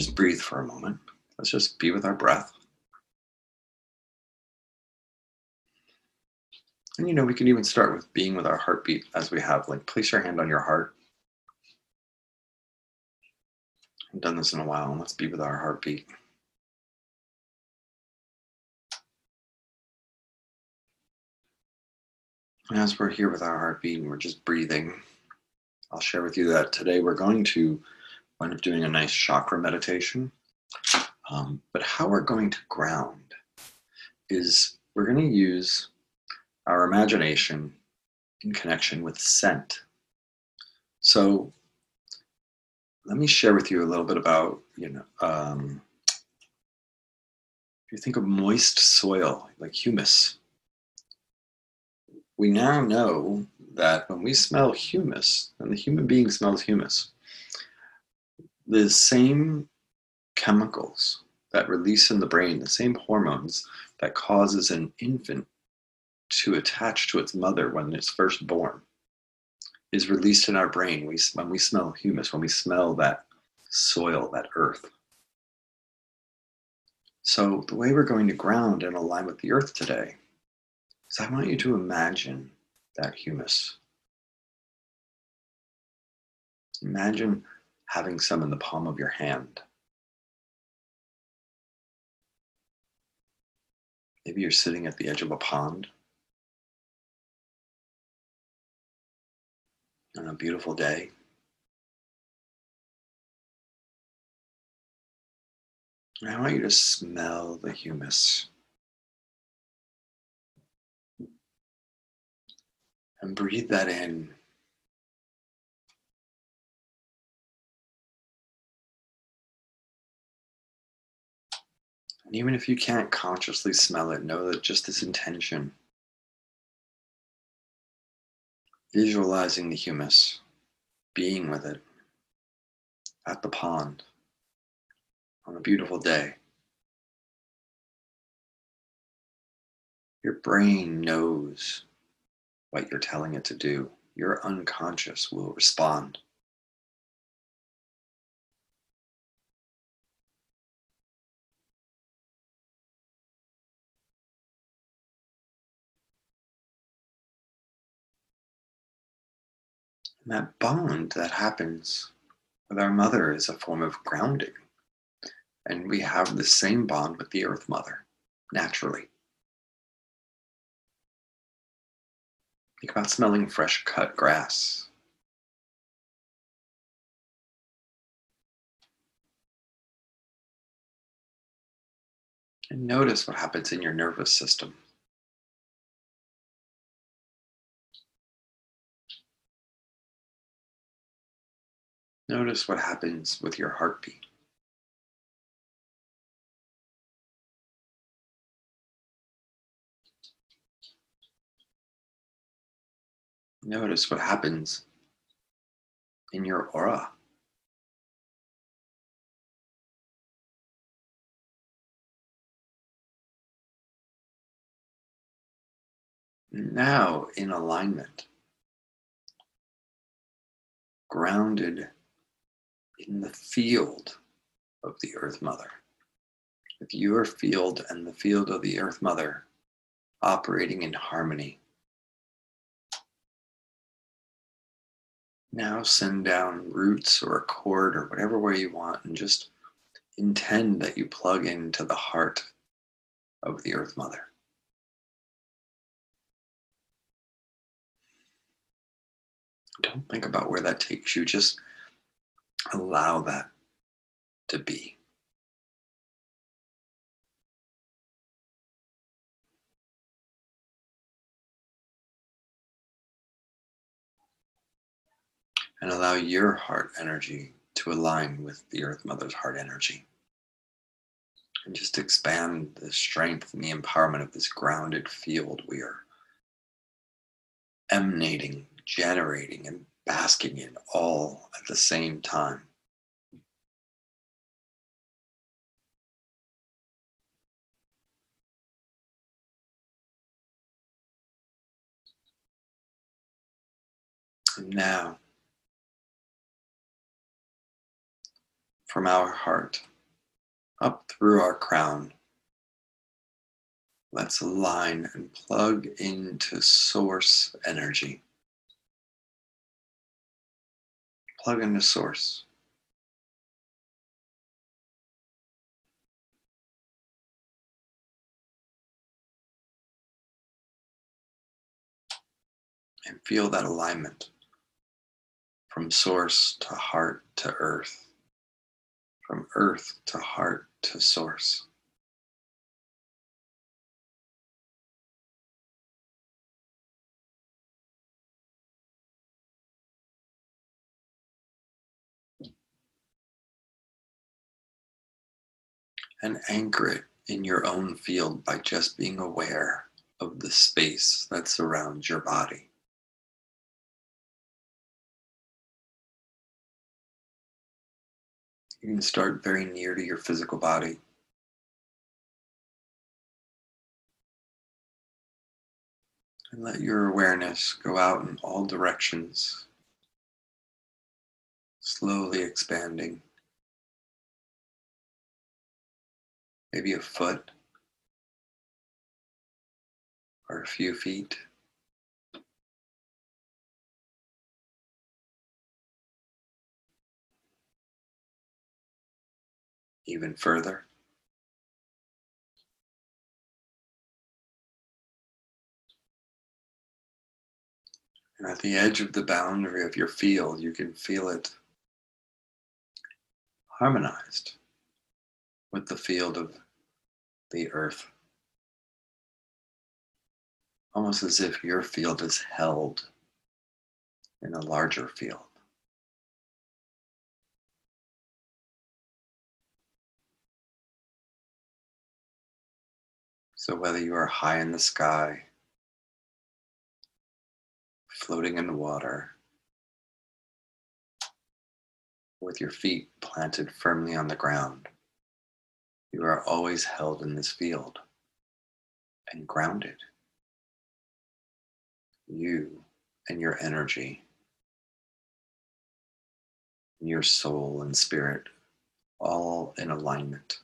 just breathe for a moment. Let's just be with our breath. And you know, we can even start with being with our heartbeat as we have, like place your hand on your heart. I've done this in a while, and let's be with our heartbeat. And as we're here with our heartbeat and we're just breathing, I'll share with you that today we're going to wind up doing a nice chakra meditation. But how we're going to ground is we're going to use our imagination in connection with scent. So let me share with you a little bit about, if you think of moist soil, like humus, we now know that when we smell humus, and the human being smells humus, the same chemicals that release in the brain, the same hormones that causes an infant to attach to its mother when it's first born is released in our brain when we smell humus, when we smell that soil, that earth. So the way we're going to ground and align with the earth today is I want you to imagine that humus. Imagine having some in the palm of your hand. Maybe you're sitting at the edge of a pond on a beautiful day. And I want you to smell the humus. And breathe that in. And even if you can't consciously smell it, know that just this intention, visualizing the humus, being with it, at the pond, on a beautiful day. Your brain knows what you're telling it to do. Your unconscious will respond. And that bond that happens with our mother is a form of grounding. And we have the same bond with the Earth Mother, naturally. Think about smelling fresh cut grass. And notice what happens in your nervous system. Notice what happens with your heartbeat. Notice what happens in your aura. Now in alignment, grounded in the field of the Earth Mother, with your field and the field of the Earth Mother operating in harmony. Now send down roots or a cord or whatever way you want and just intend that you plug into the heart of the Earth Mother. Don't think about where that takes you, just allow that to be. And allow your heart energy to align with the Earth Mother's heart energy. And just expand the strength and the empowerment of this grounded field we are emanating, generating, and basking in all at the same time. And now, from our heart, up through our crown. Let's align and plug into source energy. Plug into source. And feel that alignment from source to heart to earth, from earth to heart to source. And anchor it in your own field by just being aware of the space that surrounds your body. You can start very near to your physical body. And let your awareness go out in all directions, slowly expanding. Maybe a foot or a few feet. Even further. And at the edge of the boundary of your field, you can feel it harmonized with the field of the earth. Almost as if your field is held in a larger field. So whether you are high in the sky, floating in water, with your feet planted firmly on the ground, you are always held in this field and grounded. You and your energy, your soul and spirit, all in alignment.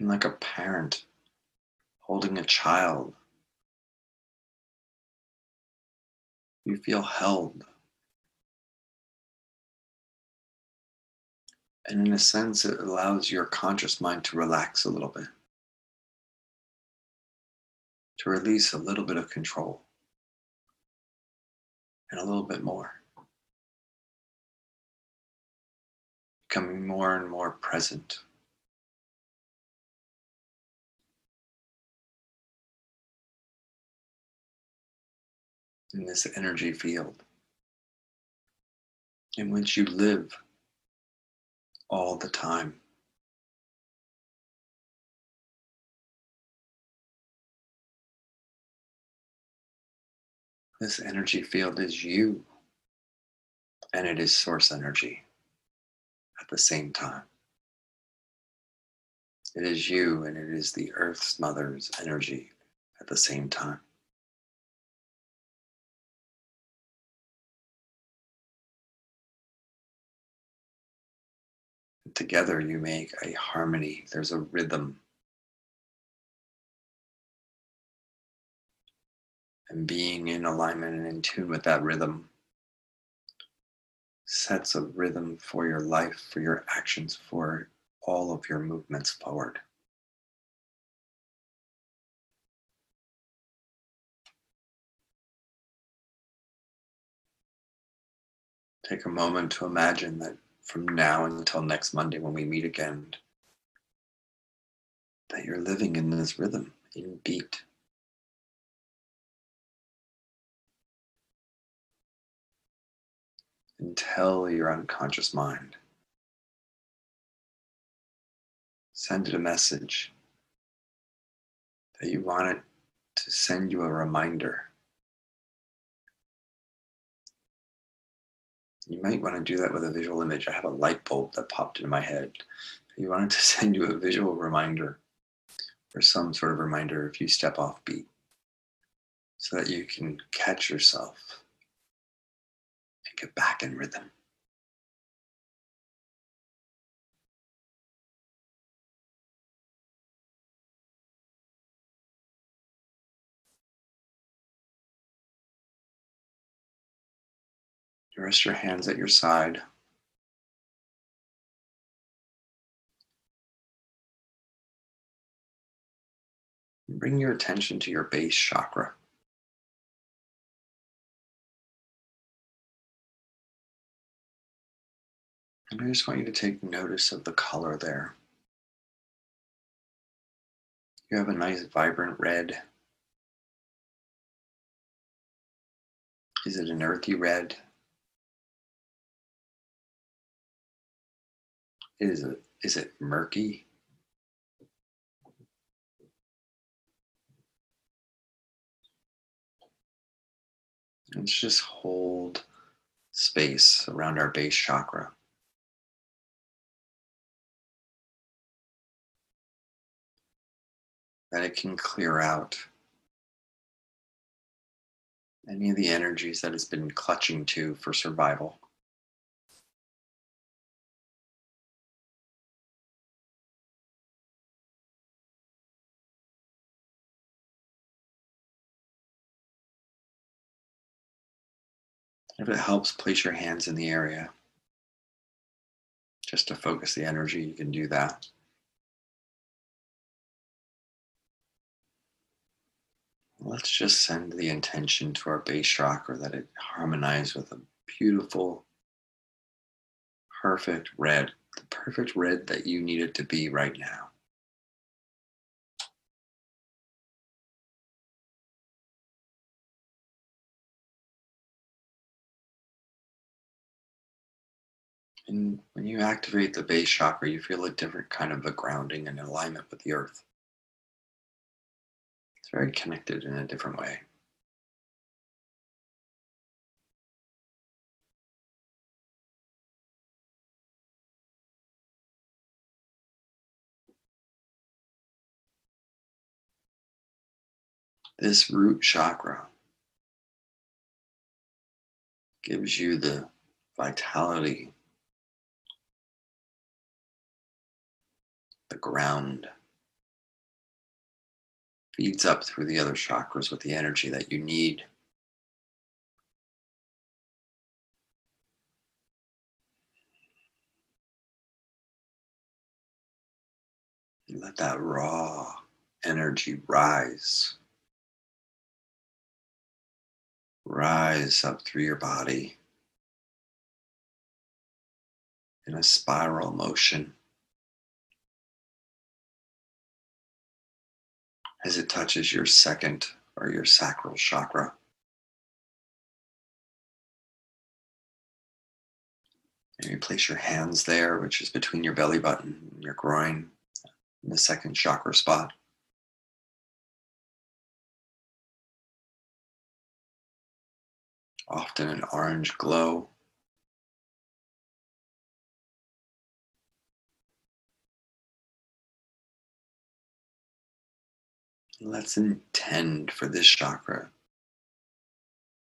And like a parent holding a child, you feel held. And in a sense, it allows your conscious mind to relax a little bit, to release a little bit of control and a little bit more, becoming more and more present. In this energy field in which you live all the time. This energy field is you, and it is source energy at the same time. It is you, and it is the Earth's Mother's energy at the same time. Together you make a harmony. There's a rhythm. And being in alignment and in tune with that rhythm sets a rhythm for your life, for your actions, for all of your movements forward. Take a moment to imagine that from now until next Monday when we meet again, that you're living in this rhythm, in beat. And tell your unconscious mind. Send it a message that you want it to send you a reminder. You might want to do that with a visual image. I have a light bulb that popped into my head. You wanted to send you a visual reminder or some sort of reminder if you step off beat, so that you can catch yourself and get back in rhythm. You rest your hands at your side. And bring your attention to your base chakra. And I just want you to take notice of the color there. You have a nice vibrant red. Is it an earthy red? Is it murky? Let's just hold space around our base chakra. That it can clear out any of the energies that it's been clutching to for survival. If it helps, place your hands in the area. Just to focus the energy, you can do that. Let's just send the intention to our base chakra that it harmonizes with a beautiful, perfect red, the perfect red that you need it to be right now. And when you activate the base chakra, you feel a different kind of a grounding and alignment with the earth. It's very connected in a different way. This root chakra gives you the vitality, the ground, feeds up through the other chakras with the energy that you need. You let that raw energy rise up through your body in a spiral motion. As it touches your second or your sacral chakra. And you place your hands there, which is between your belly button and your groin, in the second chakra spot. Often an orange glow. Let's intend for this chakra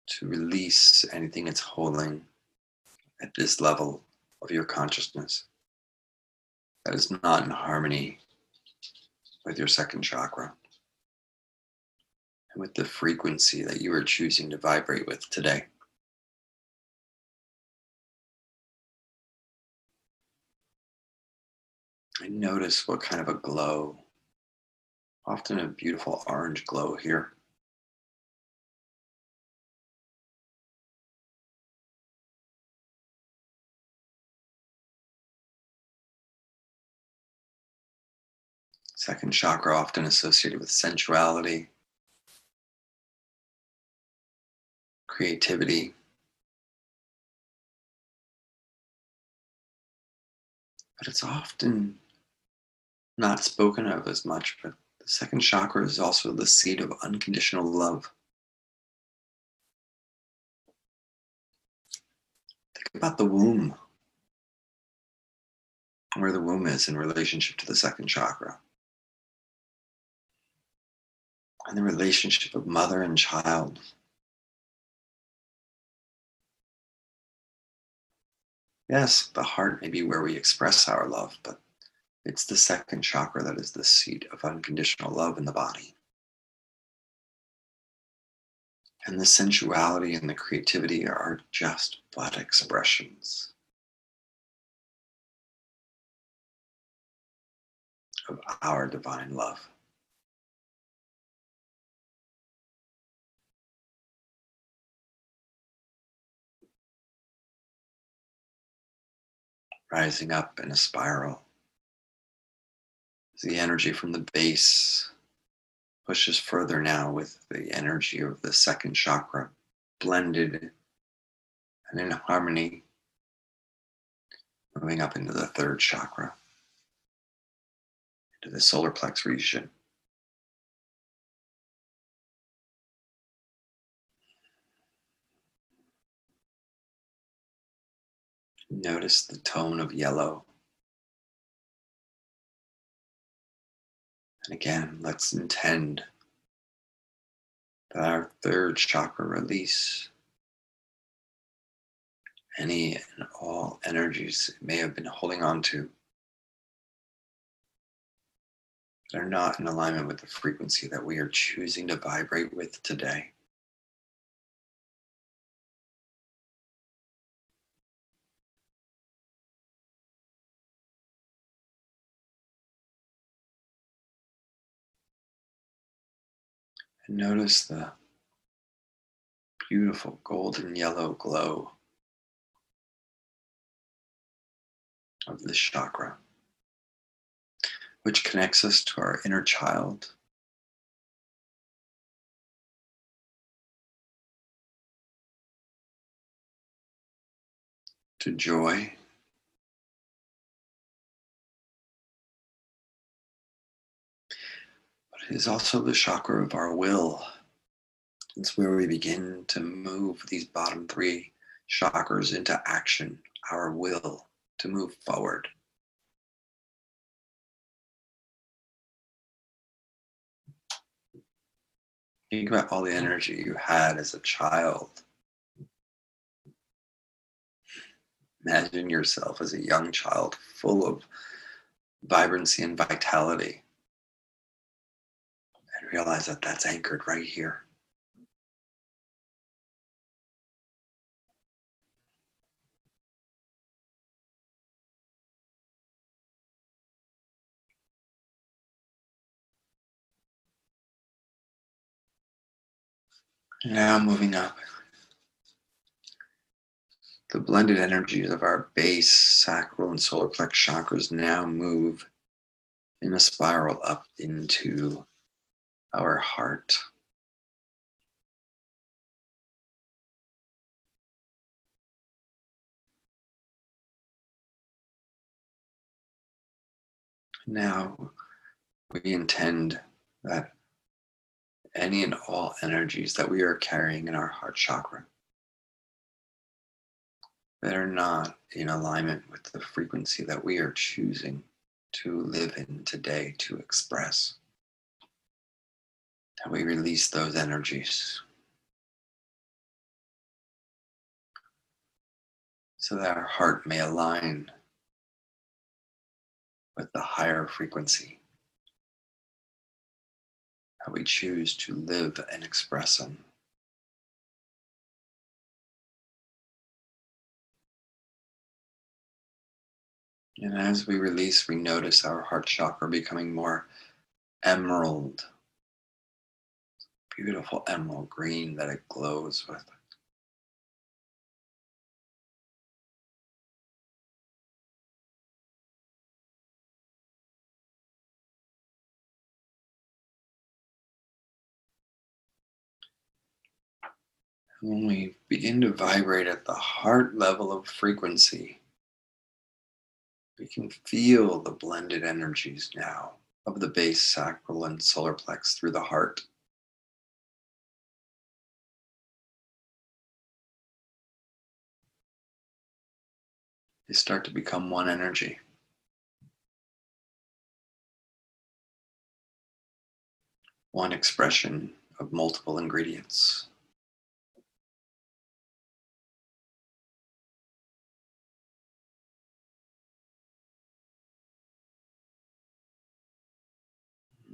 to release anything it's holding at this level of your consciousness that is not in harmony with your second chakra and with the frequency that you are choosing to vibrate with today. And notice what kind of a glow. Often a beautiful orange glow here. Second chakra often associated with sensuality, creativity, but it's often not spoken of as much, but the second chakra is also the seat of unconditional love. Think about the womb, where the womb is in relationship to the second chakra. and the relationship of mother and child. Yes, the heart may be where we express our love, but it's the second chakra that is the seat of unconditional love in the body. And the sensuality and the creativity are just but expressions of our divine love. Rising up in a spiral, the energy from the base pushes further now with the energy of the second chakra, blended and in harmony, moving up into the third chakra, into the solar plexus region. Notice the tone of yellow. And again, let's intend that our third chakra release any and all energies it may have been holding on to that are not in alignment with the frequency that we are choosing to vibrate with today. And notice the beautiful golden yellow glow of this chakra, which connects us to our inner child, to joy, is also the chakra of our will. It's where we begin to move these bottom three chakras into action, our will to move forward. Think about all the energy you had as a child. Imagine yourself as a young child full of vibrancy and vitality. Realize that that's anchored right here. Now moving up, the blended energies of our base, sacral, and solar plexus chakras now move in a spiral up into our heart. Now we intend that any and all energies that we are carrying in our heart chakra that are not in alignment with the frequency that we are choosing to live in today, to express, and we release those energies so that our heart may align with the higher frequency that we choose to live and express in. And as we release, we notice our heart chakra becoming more emerald. Beautiful emerald green that it glows with. And when we begin to vibrate at the heart level of frequency, we can feel the blended energies now of the base, sacral, and solar plexus through the heart. They start to become one energy. one expression of multiple ingredients.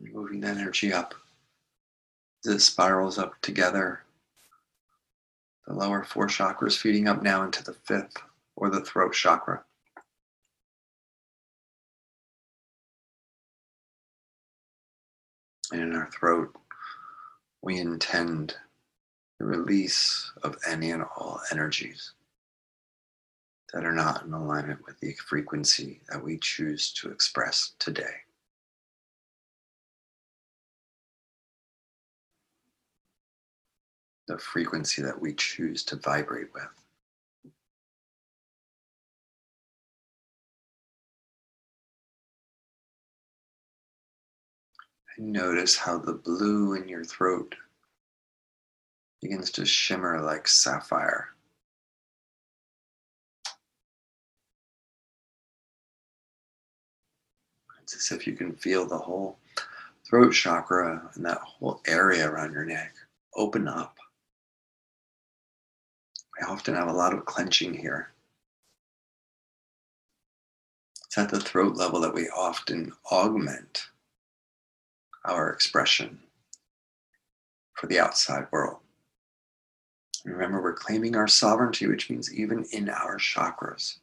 Moving the energy up as it spirals up together. The lower four chakras feeding up now into the fifth, or the throat chakra. And in our throat, we intend the release of any and all energies that are not in alignment with the frequency that we choose to express today. The frequency that we choose to vibrate with. And notice how the blue in your throat begins to shimmer like sapphire. It's as if you can feel the whole throat chakra and that whole area around your neck open up. I often have a lot of clenching here. It's at the throat level that we often augment our expression for the outside world. And remember, we're claiming our sovereignty, which means even in our chakras,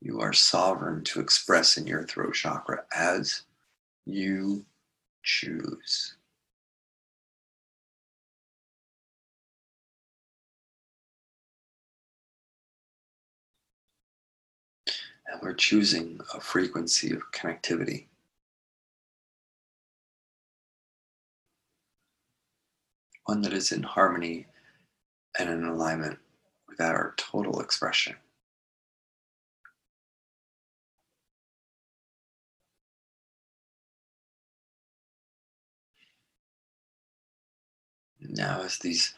you are sovereign to express in your throat chakra as you choose. And we're choosing a frequency of connectivity. One that is in harmony and in alignment with our total expression. Now, as these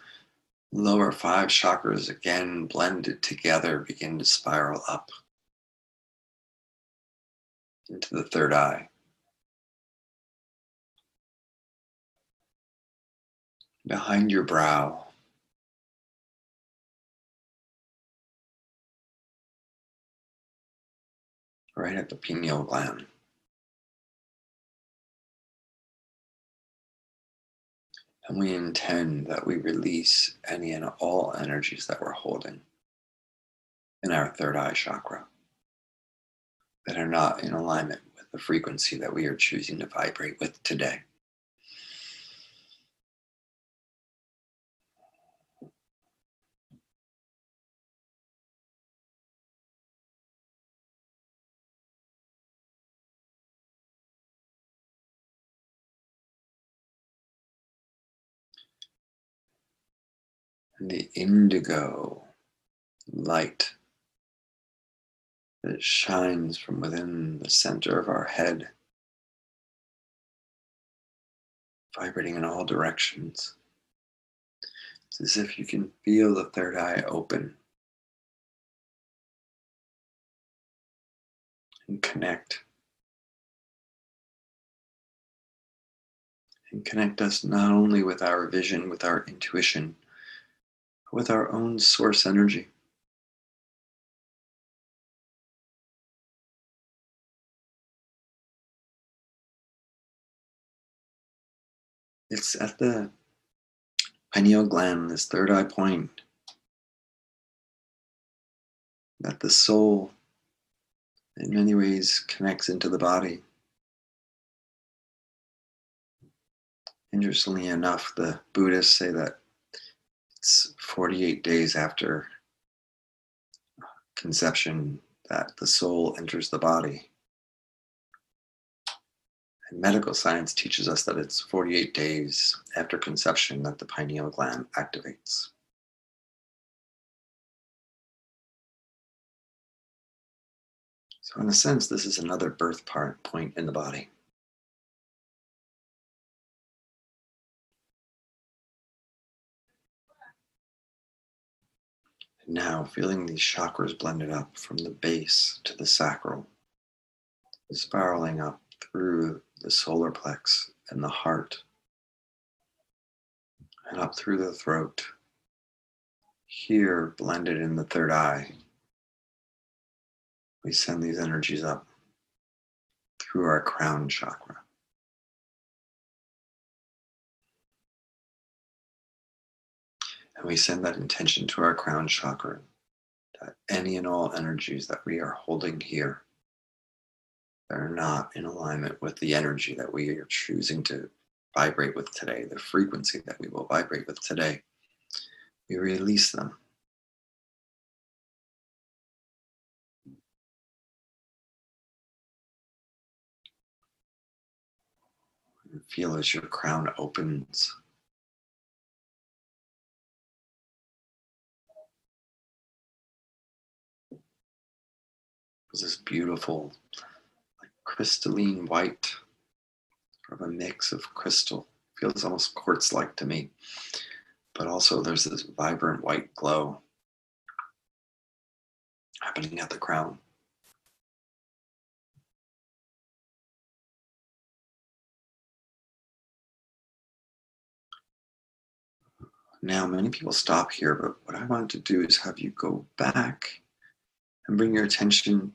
lower five chakras again blended together begin to spiral up into the third eye. Behind your brow, right at the pineal gland. And we intend that we release any and all energies that we're holding in our third eye chakra that are not in alignment with the frequency that we are choosing to vibrate with today. And the indigo light that shines from within the center of our head, vibrating in all directions. It's as if you can feel the third eye open and connect. And connect us not only with our vision, with our intuition, but with our own source energy. It's at the pineal gland, this third eye point, that the soul in many ways connects into the body. Interestingly enough, the Buddhists say that it's 48 days after conception that the soul enters the body. Medical science teaches us that it's 48 days after conception that the pineal gland activates. So in a sense, this is another birth point in the body. And now feeling these chakras blended up from the base to the sacral, spiraling up through the solar plexus and the heart and up through the throat. Here, blended in the third eye, we send these energies up through our crown chakra. And we send that intention to our crown chakra, that any and all energies that we are holding here that are not in alignment with the energy that we are choosing to vibrate with today, the frequency that we will vibrate with today, we release them. And feel as your crown opens. This beautiful, like crystalline white, sort of a mix of crystal. Feels almost quartz-like to me. But also there's this vibrant white glow happening at the crown. Now, many people stop here, but what I wanted to do is have you go back and bring your attention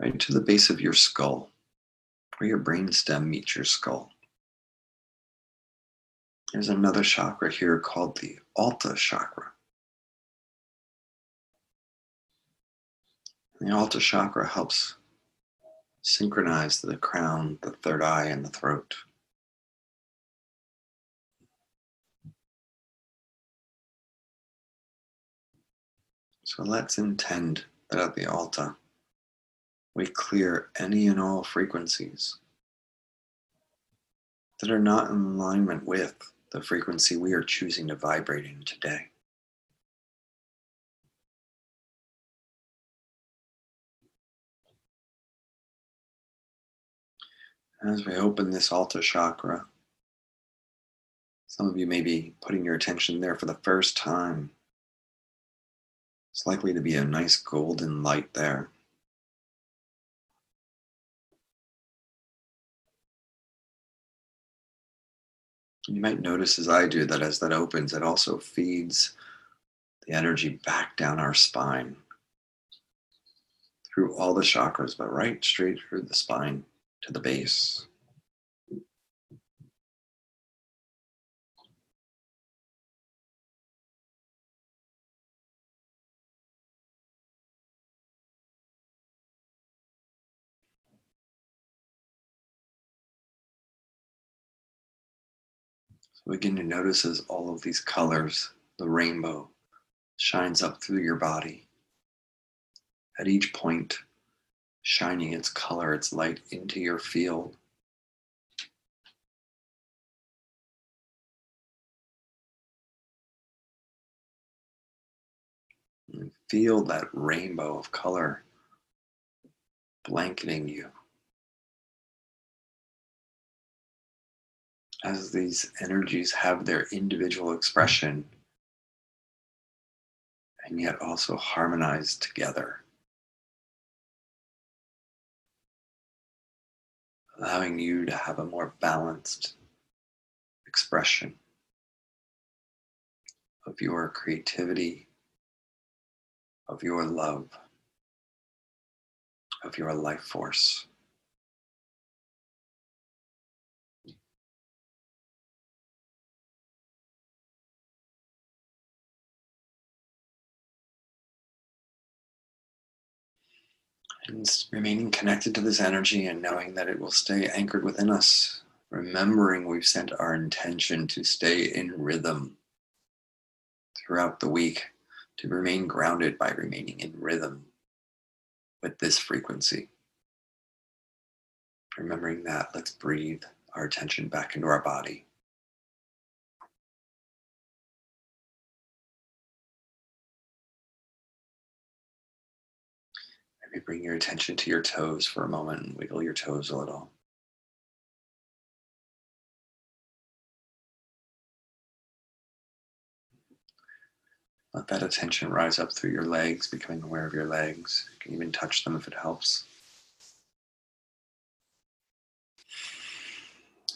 right to the base of your skull, where your brainstem meets your skull. There's another chakra here called the Alta chakra. And the Alta chakra helps synchronize the crown, the third eye, and the throat. So let's intend that at the Alta, we clear any and all frequencies that are not in alignment with the frequency we are choosing to vibrate in today. As we open this Alta chakra, some of you may be putting your attention there for the first time. It's likely to be a nice golden light there. You might notice, as I do, that as that opens, it also feeds the energy back down our spine, through all the chakras, but right straight through the spine to the base. We begin to notice as all of these colors, the rainbow, shines up through your body. At each point, shining its color, its light into your field. And feel that rainbow of color blanketing you. As these energies have their individual expression and yet also harmonize together, allowing you to have a more balanced expression of your creativity, of your love, of your life force. And remaining connected to this energy and knowing that it will stay anchored within us, remembering we've sent our intention to stay in rhythm throughout the week, to remain grounded by remaining in rhythm with this frequency. Remembering that, let's breathe our attention back into our body. Maybe bring your attention to your toes for a moment and wiggle your toes a little. Let that attention rise up through your legs, becoming aware of your legs. You can even touch them if it helps.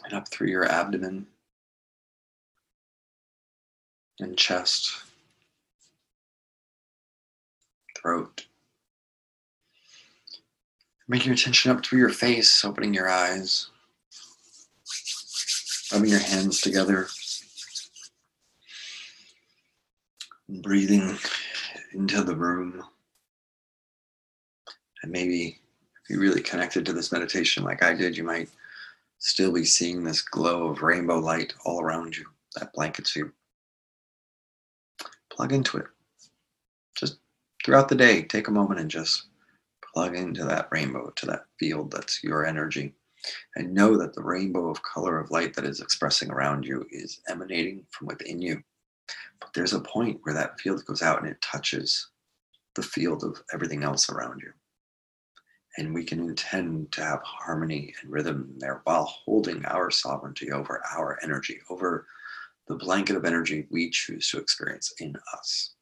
And up through your abdomen, and chest, throat. Bring your attention up through your face, opening your eyes, rubbing your hands together, and breathing into the room. And maybe if you really connected to this meditation like I did, you might still be seeing this glow of rainbow light all around you that blankets you. Plug into it. Just throughout the day, take a moment and just plug into that rainbow, to that field that's your energy. And know that the rainbow of color of light that is expressing around you is emanating from within you. But there's a point where that field goes out and it touches the field of everything else around you. And we can intend to have harmony and rhythm there while holding our sovereignty over our energy, over the blanket of energy we choose to experience in us.